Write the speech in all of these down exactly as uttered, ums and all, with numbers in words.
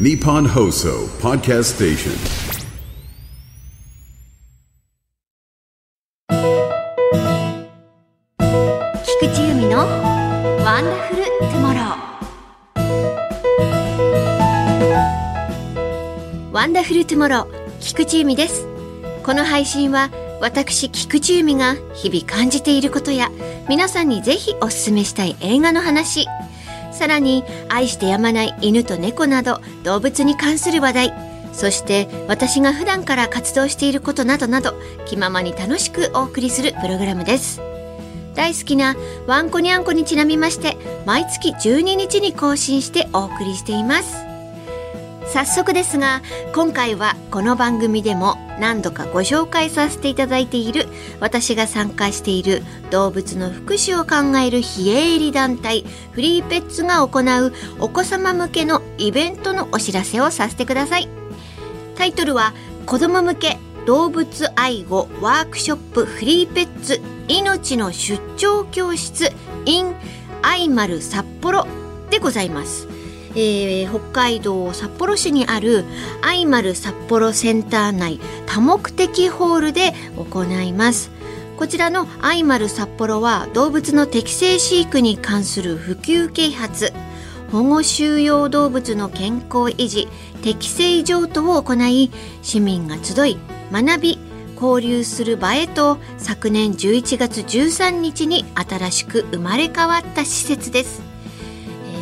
Nippon Hoso Podcast Station. 菊池由美のワンダフルトゥモロー。ワンダフルトゥモロー、菊池由美です。この配信は私菊池由美が日々感じていることや皆さんにぜひおすすめしたい映画の話。さらに愛してやまない犬と猫など動物に関する話題、そして私が普段から活動していることなどなど気ままに楽しくお送りするプログラムです。大好きなワンコニャンコにちなみまして毎月じゅうににちに更新してお送りしています。早速ですが、今回はこの番組でも何度かご紹介させていただいている私が参加している動物の福祉を考える非営利団体フリーペッツが行うお子様向けのイベントのお知らせをさせてください。タイトルは子ども向け動物愛護ワークショップフリーペッツ命の出張教室 in 愛丸札幌でございます。えー、北海道札幌市にある愛丸札幌センター内多目的ホールで行います。こちらの愛丸札幌は動物の適正飼育に関する普及啓発、保護収容動物の健康維持、適正譲渡を行い、市民が集い学び交流する場へと昨年じゅういちがつじゅうさんにちに新しく生まれ変わった施設です。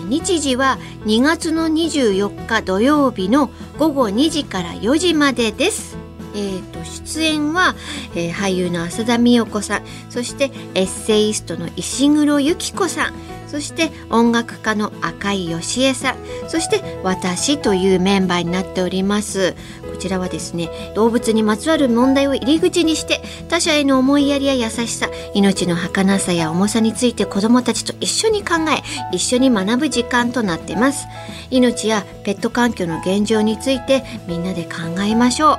日時はにがつのにじゅうよっか土曜日のごごにじからよじまでです。えー、と出演は、えー、俳優の浅田美代子さん、そしてエッセイストの石黒由紀子さん、そして音楽家の赤井義恵さん、そして私というメンバーになっております。こちらはですね、動物にまつわる問題を入り口にして他者への思いやりや優しさ、命の儚さや重さについて子どもたちと一緒に考え一緒に学ぶ時間となっています。命やペット環境の現状についてみんなで考えましょう。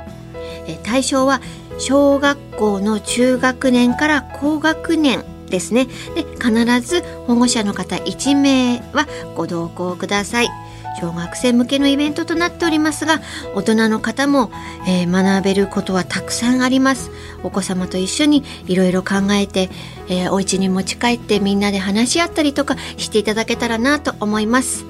え対象は小学校の中学年から高学年ですね。で、必ず保護者の方いちめいはご同行ください。小学生向けのイベントとなっておりますが、大人の方も、えー、学べることはたくさんあります。お子様と一緒にいろいろ考えて、えー、お家に持ち帰ってみんなで話し合ったりとかしていただけたらなと思います。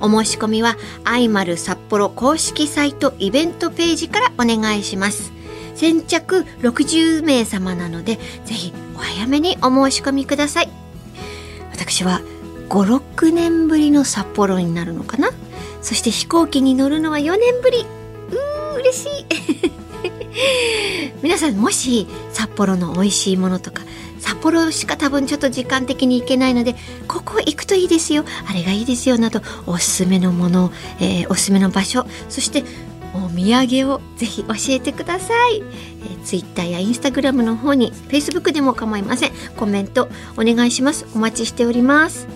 お申し込みは愛丸札幌公式サイトイベントページからお願いします。先着ろくじゅうめい様なので、ぜひお早めにお申し込みください。私はご、ろくねんぶりの札幌になるのかな。そして飛行機に乗るのはよねんぶり。うー、嬉しい。皆さん、もし札幌の美味しいものとか、札幌しか多分ちょっと時間的に行けないので、ここ行くといいですよ、あれがいいですよなど、おすすめのもの、えー、おすすめの場所、そしてお土産をぜひ教えてください。えー、Twitter や Instagram の方に Facebook でも構いません。コメントお願いします。お待ちしております。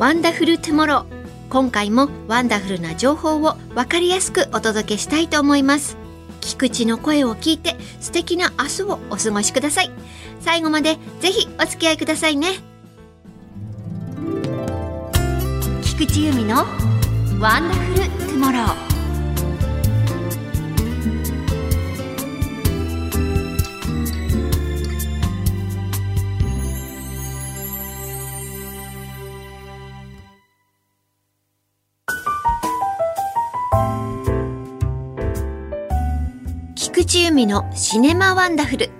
ワンダフルトゥモロー、今回もワンダフルな情報を分かりやすくお届けしたいと思います。菊池の声を聞いて素敵な明日をお過ごしください。最後までぜひお付き合いくださいね。菊池由美のワンダフルトゥモロー。菊池由美のシネマワンダフル。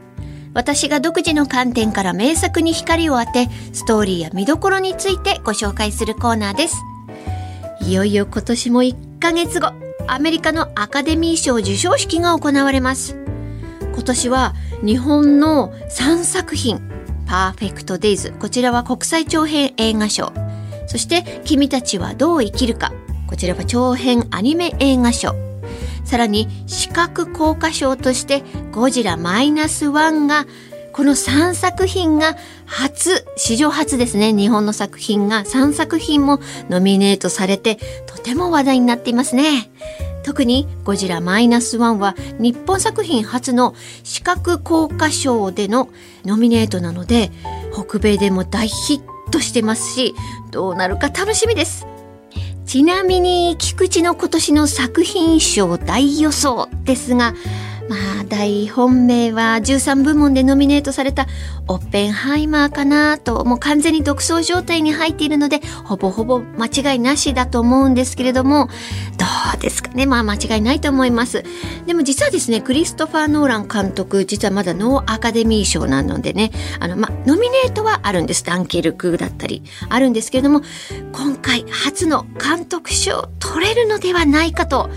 私が独自の観点から名作に光を当て、ストーリーや見どころについてご紹介するコーナーです。いよいよ今年もいっかげつご、アメリカのアカデミー賞授賞式が行われます。今年は日本のさんさくひん、パーフェクトデイズ、こちらは国際長編映画賞。そして君たちはどう生きるか、こちらは長編アニメ映画賞。さらに視覚効果賞としてゴジラマイナスワンが、このさんさくひんが初、史上初ですね、日本の作品がさんさくひんもノミネートされてとても話題になっていますね。特にゴジラマイナスワンは日本作品初の視覚効果賞でのノミネートなので、北米でも大ヒットしてますし、どうなるか楽しみです。ちなみに菊池の今年の作品賞大予想ですが、まあ大本命はじゅうさん部門でノミネートされたオッペンハイマーかなと、もう完全に独走状態に入っているのでほぼほぼ間違いなしだと思うんですけれども、どうですかね。まあ間違いないと思います。でも実はですね、クリストファー・ノーラン監督、実はまだノーアカデミー賞なのでね、あのまノミネートはあるんです。ダンケルクだったりあるんですけれども、今回初の監督賞取れるのではないかと、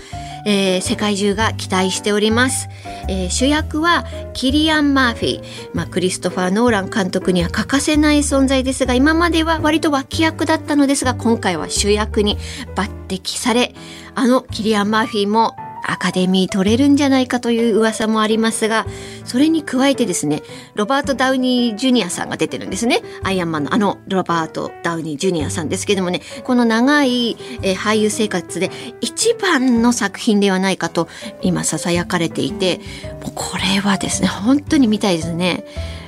えー、世界中が期待しております。えー、主役はキリアン・マーフィー、まあ、クリストファー・ノーラン監督には欠かせない存在ですが、今までは割と脇役だったのですが、今回は主役に抜擢され、あのキリアン・マーフィーもアカデミー取れるんじゃないかという噂もありますが、それに加えてですね、ロバート・ダウニー・ジュニアさんが出てるんですね。アイアンマンのあのロバート・ダウニー・ジュニアさんですけどもね、この長い、えー、俳優生活で一番の作品ではないかと今囁かれていて、もうこれはですね、本当に見たいですね。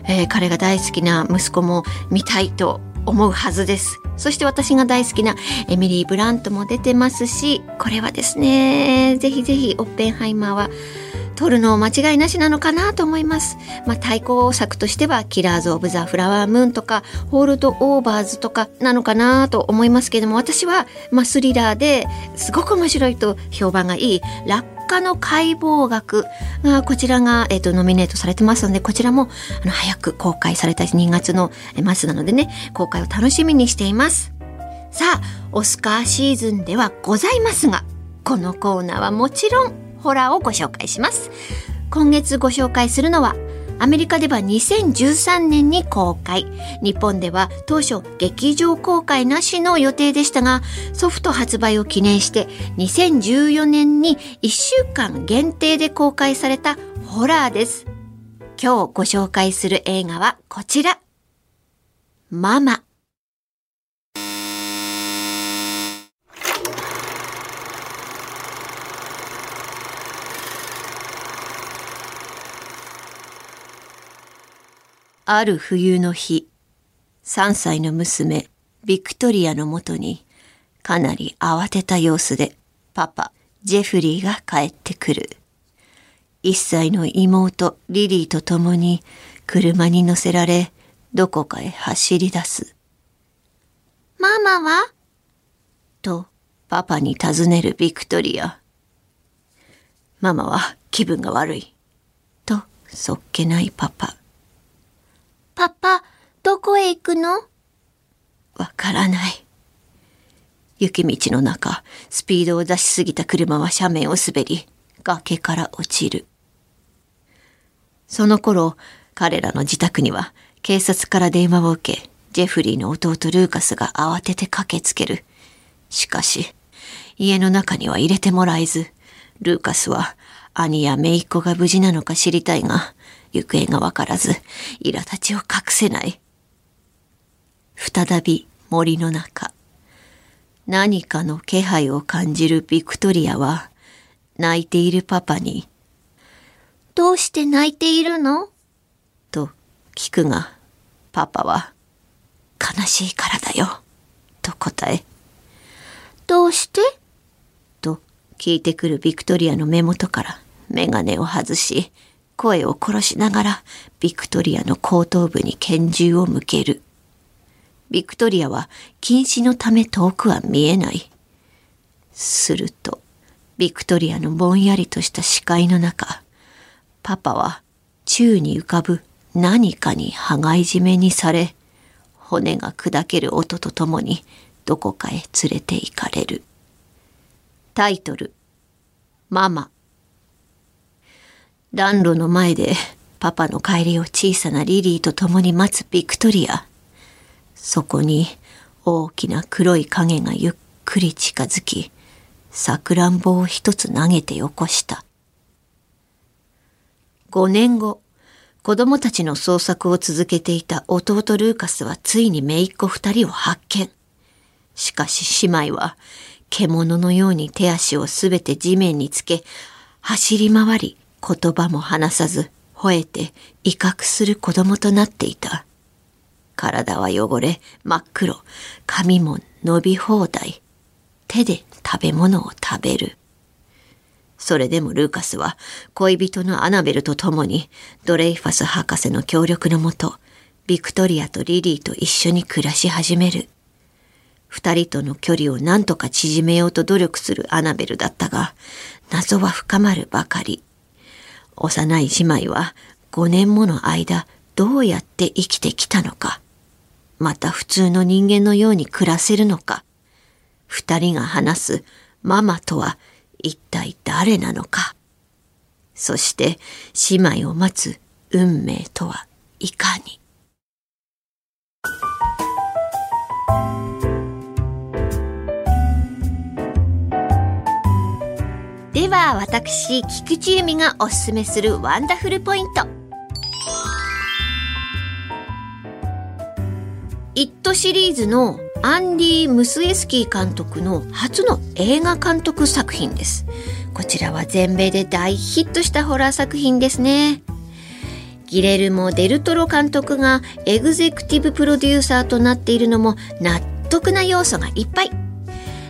えー、彼が大好きな息子も見たいと思うはずです。そして私が大好きなエミリー・ブラントも出てますし、これはですね、ぜひぜひオッペンハイマーは取るの間違いなしなのかなと思います。まあ、対抗策としてはキラーズ・オブ・ザ・フラワームーンとかホールド・オーバーズとかなのかなと思いますけれども、私は、まあ、スリラーですごく面白いと評判がいい落下の解剖学が、こちらが、えー、とノミネートされてますので、こちらもあの早く公開されたにがつの末なのでね、公開を楽しみにしています。さあ、オスカーシーズンではございますが、このコーナーはもちろんホラーをご紹介します。今月ご紹介するのは、アメリカではにせんじゅうさんねんに公開、日本では当初劇場公開なしの予定でしたが、ソフト発売を記念してにせんじゅうよねんにいっしゅうかん限定で公開されたホラーです。今日ご紹介する映画はこちら、ママ。ある冬の日、さんさいの娘、ビクトリアのもとに、かなり慌てた様子で、パパ、ジェフリーが帰ってくる。いっさいの妹、リリーと共に、車に乗せられ、どこかへ走り出す。ママは？と、パパに尋ねるビクトリア。ママは気分が悪い。と、そっけないパパ。パパ、どこへ行くの？わからない。雪道の中、スピードを出しすぎた車は斜面を滑り、崖から落ちる。その頃、彼らの自宅には警察から電話を受け、ジェフリーの弟ルーカスが慌てて駆けつける。しかし、家の中には入れてもらえず、ルーカスは兄や姪っ子が無事なのか知りたいが、行方がわからず、苛立ちを隠せない。再び森の中。何かの気配を感じるビクトリアは、泣いているパパに、どうして泣いているの？と聞くが、パパは、悲しいからだよ、と答え。どうして？と聞いてくるビクトリアの目元からメガネを外し、声を殺しながらビクトリアの後頭部に拳銃を向ける。ビクトリアは近視のため遠くは見えない。すると、ビクトリアのぼんやりとした視界の中、パパは宙に浮かぶ何かに羽交い締めにされ、骨が砕ける音とともにどこかへ連れて行かれる。タイトル、ママ。暖炉の前でパパの帰りを小さなリリーと共に待つビクトリア。そこに大きな黒い影がゆっくり近づき、さくらんぼを一つ投げてよこした。ごねんご、子供たちの捜索を続けていた弟ルーカスはついに姪っ子二人を発見。しかし姉妹は獣のように手足をすべて地面につけ、走り回り、言葉も話さず、吠えて威嚇する子供となっていた。体は汚れ、真っ黒、髪も伸び放題。手で食べ物を食べる。それでもルーカスは恋人のアナベルと共にドレイファス博士の協力のもと、ビクトリアとリリーと一緒に暮らし始める。二人との距離を何とか縮めようと努力するアナベルだったが、謎は深まるばかり。幼い姉妹は五年もの間どうやって生きてきたのか、また普通の人間のように暮らせるのか、二人が話すママとは一体誰なのか、そして姉妹を待つ運命とはいかに。では私、菊池由美がおすすめするワンダフルポイント。イットシリーズのアンディ・ムスエスキー監督の初の映画監督作品です。こちらは全米で大ヒットしたホラー作品ですね。ギレルモ・デルトロ監督がエグゼクティブプロデューサーとなっているのも納得な要素がいっぱい。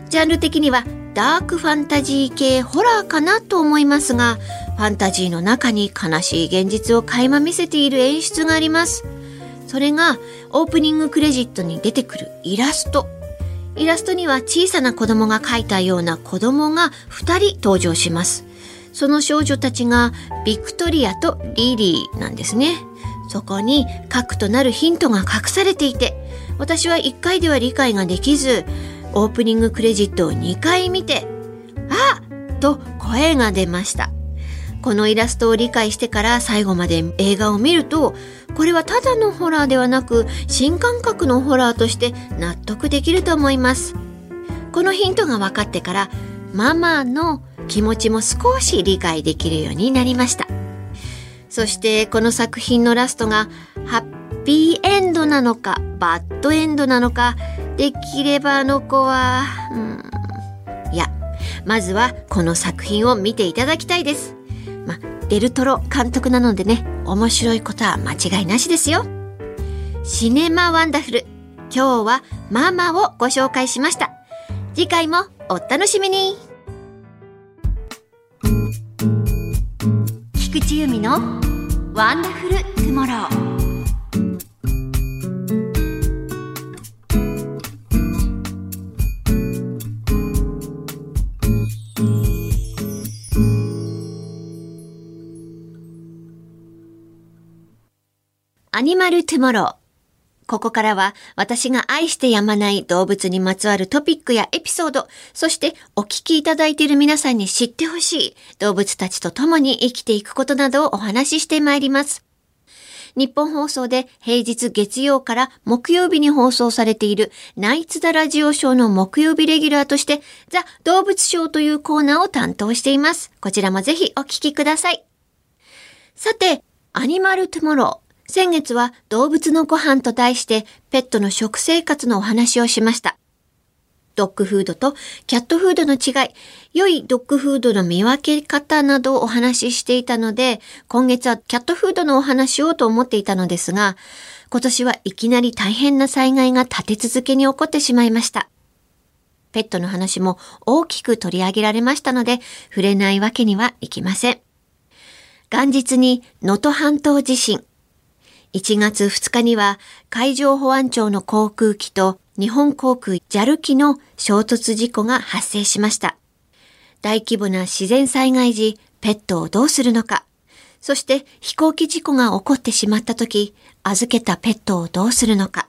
ジャンル的にはダークファンタジー系ホラーかなと思いますが、ファンタジーの中に悲しい現実を垣間見せている演出があります。それがオープニングクレジットに出てくるイラスト。イラストには小さな子供が描いたような子供がふたり登場します。その少女たちがビクトリアとリリーなんですね。そこに核となるヒントが隠されていて、私はいっかいでは理解ができず、オープニングクレジットをにかい見て、あっと声が出ました。このイラストを理解してから最後まで映画を見ると、これはただのホラーではなく新感覚のホラーとして納得できると思います。このヒントが分かってからママの気持ちも少し理解できるようになりました。そしてこの作品のラストがハッピーエンドなのかバッドエンドなのか、できればあの子は、うん、いや、まずはこの作品を見ていただきたいです。ま、デルトロ監督なのでね、面白いことは間違いなしですよ。シネマワンダフル、今日はママをご紹介しました。次回もお楽しみに。菊池由美のワンダフルトゥモロー。アニマルトゥモロー。ここからは私が愛してやまない動物にまつわるトピックやエピソード、そしてお聞きいただいている皆さんに知ってほしい動物たちと共に生きていくことなどをお話ししてまいります。日本放送で平日月曜から木曜日に放送されているナイツ・ザ・ラジオショーの木曜日レギュラーとしてザ・動物ショーというコーナーを担当しています。こちらもぜひお聞きください。さて、アニマルトゥモロー。先月は動物のご飯と題してペットの食生活のお話をしました。ドッグフードとキャットフードの違い、良いドッグフードの見分け方などをお話ししていたので、今月はキャットフードのお話をと思っていたのですが、今年はいきなり大変な災害が立て続けに起こってしまいました。ペットの話も大きく取り上げられましたので、触れないわけにはいきません。元日に能登半島地震。いちがつふつかには海上保安庁の航空機と日本航空 ジャル 機の衝突事故が発生しました。大規模な自然災害時、ペットをどうするのか、そして飛行機事故が起こってしまった時、預けたペットをどうするのか、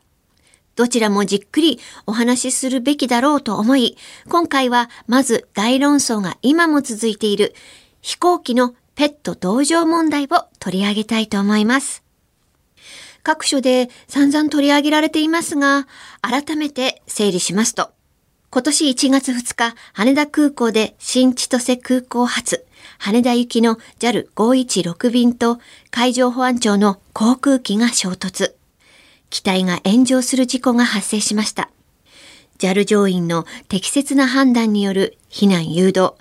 どちらもじっくりお話しするべきだろうと思い、今回はまず大論争が今も続いている飛行機のペット同乗問題を取り上げたいと思います。各所で散々取り上げられていますが、改めて整理しますと、今年いちがつふつか、羽田空港で新千歳空港発、羽田行きの ジャルごーいちろく 便と海上保安庁の航空機が衝突。機体が炎上する事故が発生しました。ジャル 乗員の適切な判断による避難誘導、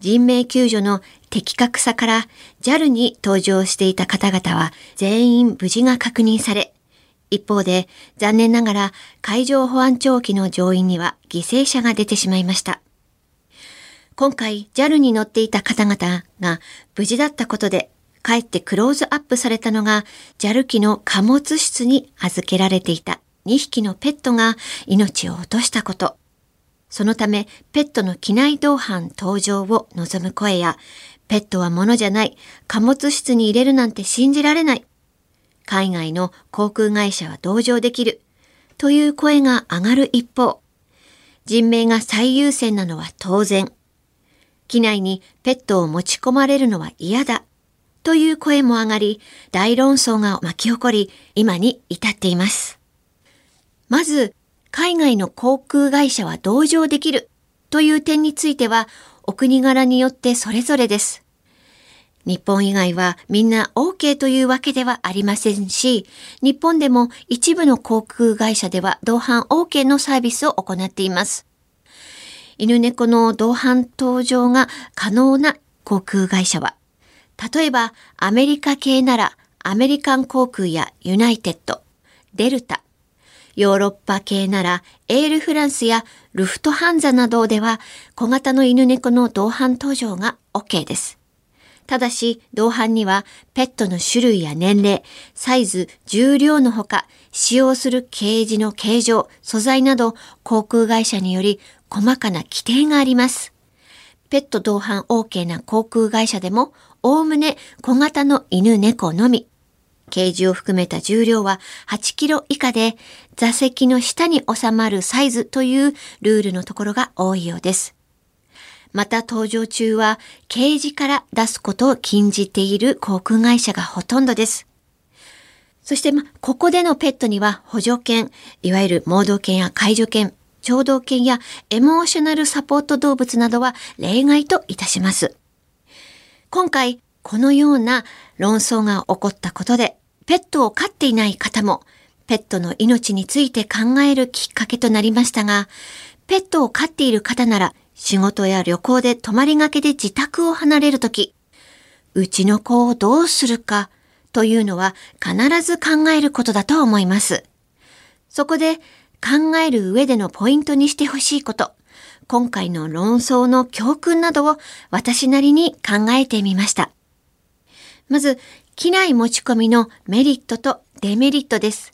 人命救助の的確さから ジャル に搭乗していた方々は全員無事が確認され、一方で残念ながら海上保安庁機の乗員には犠牲者が出てしまいました。今回 ジャル に乗っていた方々が無事だったことで、かえってクローズアップされたのが ジャル 機の貨物室に預けられていたにひきのペットが命を落としたこと。そのためペットの機内同伴登場を望む声や、ペットは物じゃない、貨物室に入れるなんて信じられない。海外の航空会社は同情できる。という声が上がる一方、人命が最優先なのは当然。機内にペットを持ち込まれるのは嫌だ。という声も上がり、大論争が巻き起こり、今に至っています。まず、海外の航空会社は同情できるという点については、お国柄によってそれぞれです。日本以外はみんな オーケー というわけではありませんし、日本でも一部の航空会社では同伴 オーケー のサービスを行っています。犬猫の同伴搭乗が可能な航空会社は、例えばアメリカ系ならアメリカン航空やユナイテッド、デルタ、ヨーロッパ系ならエールフランスやルフトハンザなどでは小型の犬猫の同伴搭乗が オーケー です。ただし、同伴にはペットの種類や年齢、サイズ、重量のほか、使用するケージの形状、素材など、航空会社により細かな規定があります。ペット同伴 オーケー な航空会社でも、おおむね小型の犬猫のみ。ケージを含めた重量ははちキロ以下で、座席の下に収まるサイズというルールのところが多いようです。また搭乗中はケージから出すことを禁じている航空会社がほとんどです。そして、ま、ここでのペットには補助犬、いわゆる盲導犬や介助犬、聴導犬やエモーショナルサポート動物などは例外といたします。今回、このような論争が起こったことで、ペットを飼っていない方もペットの命について考えるきっかけとなりましたが、ペットを飼っている方なら、仕事や旅行で泊まりがけで自宅を離れるとき、うちの子をどうするかというのは必ず考えることだと思います。そこで考える上でのポイントにしてほしいこと、今回の論争の教訓などを私なりに考えてみました。まず、機内持ち込みのメリットとデメリットです。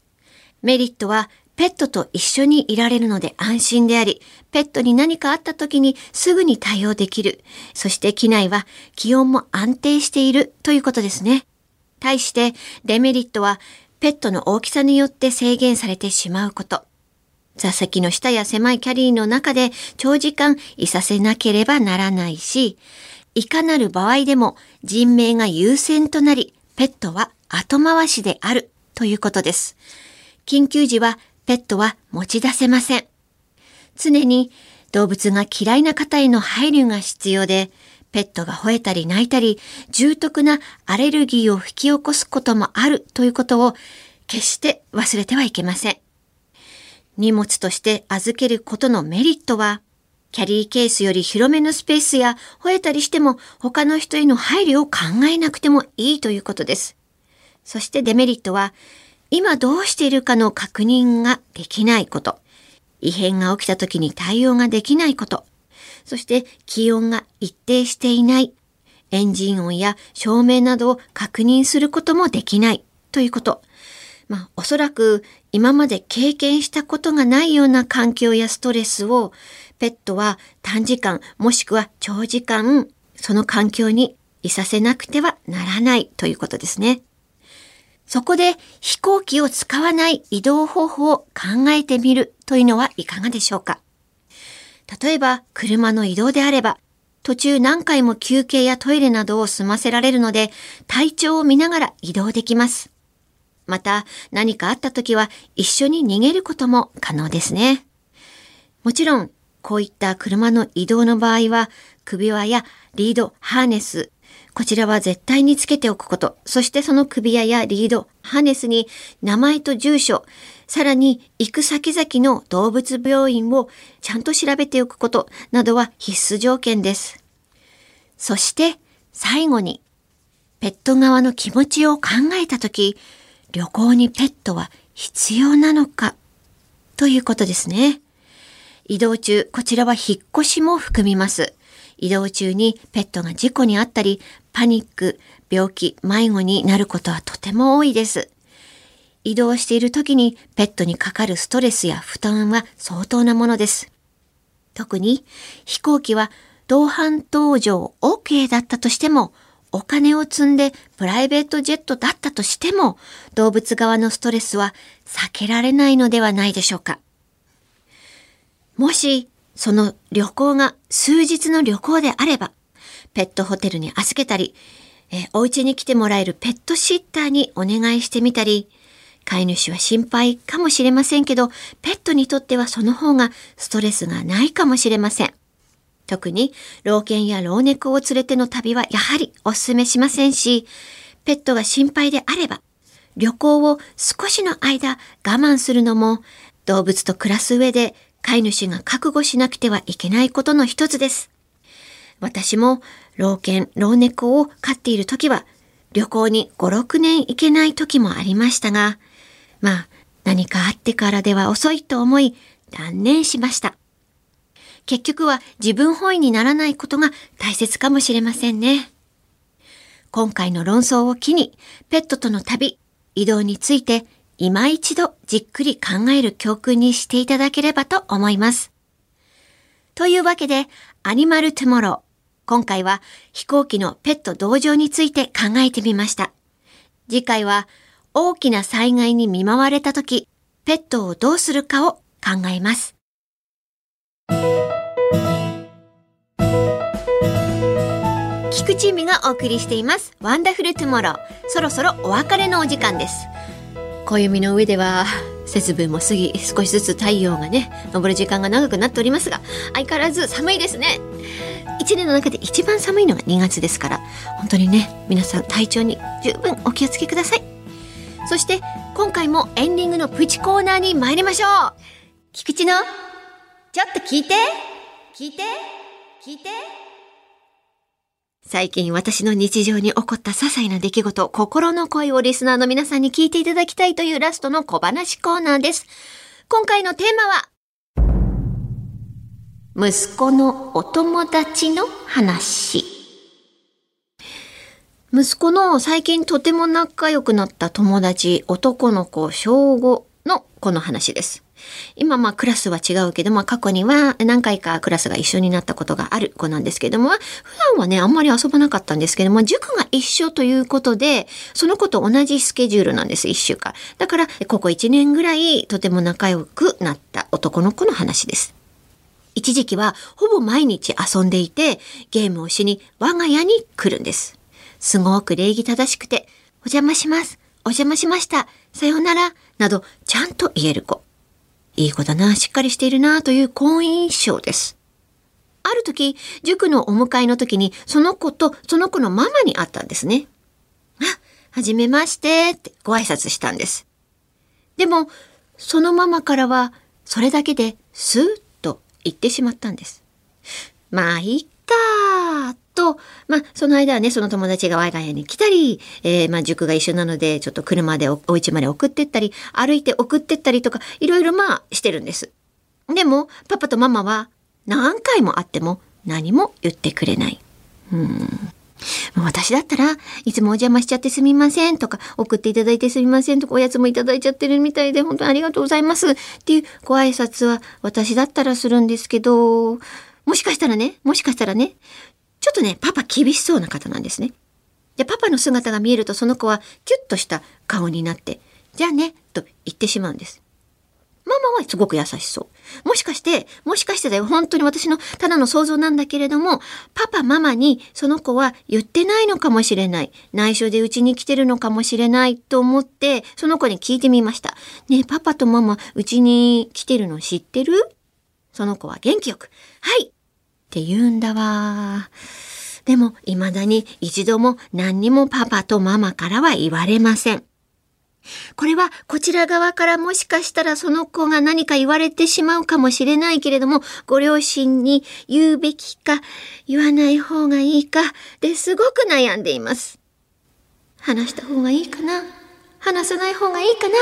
メリットは、ペットと一緒にいられるので安心であり、ペットに何かあった時にすぐに対応できる。そして機内は気温も安定しているということですね。対してデメリットはペットの大きさによって制限されてしまうこと。座席の下や狭いキャリーの中で長時間いさせなければならないし、いかなる場合でも人命が優先となり、ペットは後回しであるということです。緊急時はペットは持ち出せません。常に動物が嫌いな方への配慮が必要で、ペットが吠えたり泣いたり、重篤なアレルギーを引き起こすこともあるということを決して忘れてはいけません。荷物として預けることのメリットは、キャリーケースより広めのスペースや吠えたりしても他の人への配慮を考えなくてもいいということです。そしてデメリットは、今どうしているかの確認ができないこと、異変が起きた時に対応ができないこと、そして気温が一定していない、エンジン音や照明などを確認することもできないということ。まあ、おそらく今まで経験したことがないような環境やストレスをペットは短時間もしくは長時間その環境にいさせなくてはならないということですね。そこで飛行機を使わない移動方法を考えてみるというのはいかがでしょうか。例えば車の移動であれば途中何回も休憩やトイレなどを済ませられるので体調を見ながら移動できます。また何かあった時は一緒に逃げることも可能ですね。もちろんこういった車の移動の場合は首輪やリード、ハーネス、こちらは絶対につけておくこと。そしてその首輪やリード、ハーネスに名前と住所、さらに行く先々の動物病院をちゃんと調べておくことなどは必須条件です。そして最後に、ペット側の気持ちを考えたとき、旅行にペットは必要なのかということですね。移動中、こちらは引っ越しも含みます。移動中にペットが事故に遭ったり、パニック、病気、迷子になることはとても多いです。移動している時にペットにかかるストレスや負担は相当なものです。特に飛行機は同伴搭乗 OK だったとしても、お金を積んでプライベートジェットだったとしても、動物側のストレスは避けられないのではないでしょうか。もしその旅行が数日の旅行であれば、ペットホテルに預けたり、えお家に来てもらえるペットシッターにお願いしてみたり、飼い主は心配かもしれませんけど、ペットにとってはその方がストレスがないかもしれません。特に老犬や老猫を連れての旅はやはりお勧めしませんし、ペットが心配であれば、旅行を少しの間我慢するのも動物と暮らす上で飼い主が覚悟しなくてはいけないことの一つです。私も老犬、老猫を飼っているときは旅行にご、ろくねん行けないときもありましたが、まあ何かあってからでは遅いと思い断念しました。結局は自分本位にならないことが大切かもしれませんね。今回の論争を機に、ペットとの旅、移動について今一度じっくり考える教訓にしていただければと思います。というわけで、アニマルトゥモロー。今回は飛行機のペット同乗について考えてみました。次回は大きな災害に見舞われたとき、ペットをどうするかを考えます。菊池美がお送りしています。ワンダフルトゥモロー、そろそろお別れのお時間です。暦の上では節分も過ぎ、少しずつ太陽がね昇る時間が長くなっておりますが、相変わらず寒いですね。一年の中で一番寒いのがにがつですから、本当にね皆さん体調に十分お気をつけください。そして今回もエンディングのプチコーナーに参りましょう。菊池のちょっと聞いて聞いて聞いて。最近私の日常に起こった些細な出来事、心の声をリスナーの皆さんに聞いていただきたいというラストの小話コーナーです。今回のテーマは、息子のお友達の話。息子の最近とても仲良くなった友達、男の子、小ごのこの話です。今まあクラスは違うけど、まあ過去には何回かクラスが一緒になったことがある子なんですけども、普段はねあんまり遊ばなかったんですけども、塾が一緒ということでその子と同じスケジュールなんです。いっしゅうかんだから、ここいちねんぐらいとても仲良くなった男の子の話です。一時期はほぼ毎日遊んでいて、ゲームをしに我が家に来るんです。すごく礼儀正しくて、お邪魔します、お邪魔しました、さようならなどちゃんと言える子。いい子だな、しっかりしているなという好印象です。ある時、塾のお迎えの時にその子とその子のママに会ったんですね。あ、はじめましてってご挨拶したんです。でも、そのママからはそれだけでスーッと言ってしまったんです。まあいいかと、まあその間はね、その友達が我が家に来たり、えー、まあ塾が一緒なのでちょっと車で お, お家まで送ってったり、歩いて送ってったりとか、いろいろまあしてるんです。でもパパとママは何回も会っても何も言ってくれない。うーん、私だったらいつもお邪魔しちゃってすみませんとか、送っていただいてすみませんとか、おやつもいただいちゃってるみたいで本当にありがとうございますっていうご挨拶は私だったらするんですけど、もしかしたらね、もしかしたらねちょっとね、パパ厳しそうな方なんですね。で、パパの姿が見えるとその子はキュッとした顔になって、じゃあね、と言ってしまうんです。ママはすごく優しそう。もしかして、もしかしてだよ、本当に私のただの想像なんだけれども、パパ、ママにその子は言ってないのかもしれない。内緒でうちに来てるのかもしれないと思って、その子に聞いてみました。ねえ、パパとママ、うちに来てるの知ってる？その子は元気よく、はいって言うんだわ。でも未だに一度も何にもパパとママからは言われません。これはこちら側からもしかしたらその子が何か言われてしまうかもしれないけれども、ご両親に言うべきか言わない方がいいかですごく悩んでいます。話した方がいいかな？話さない方がいいかな？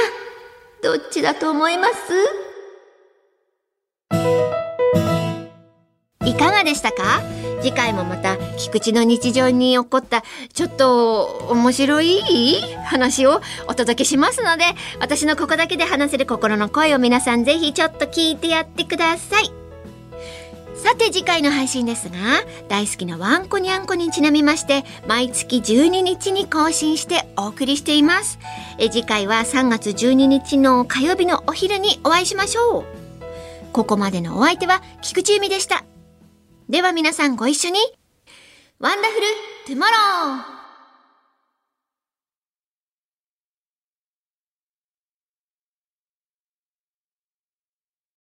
どっちだと思います？いかがでしたか？次回もまた菊池の日常に起こったちょっと面白い話をお届けしますので、私のここだけで話せる心の声を皆さんぜひちょっと聞いてやってください。さて次回の配信ですが、大好きなワンコニャンコにちなみまして毎月じゅうににちに更新してお送りしています。え次回はさんがつじゅうににちの火曜日のお昼にお会いしましょう。ここまでのお相手は菊池由美でした。では皆さんご一緒にワンダフルトゥモロー。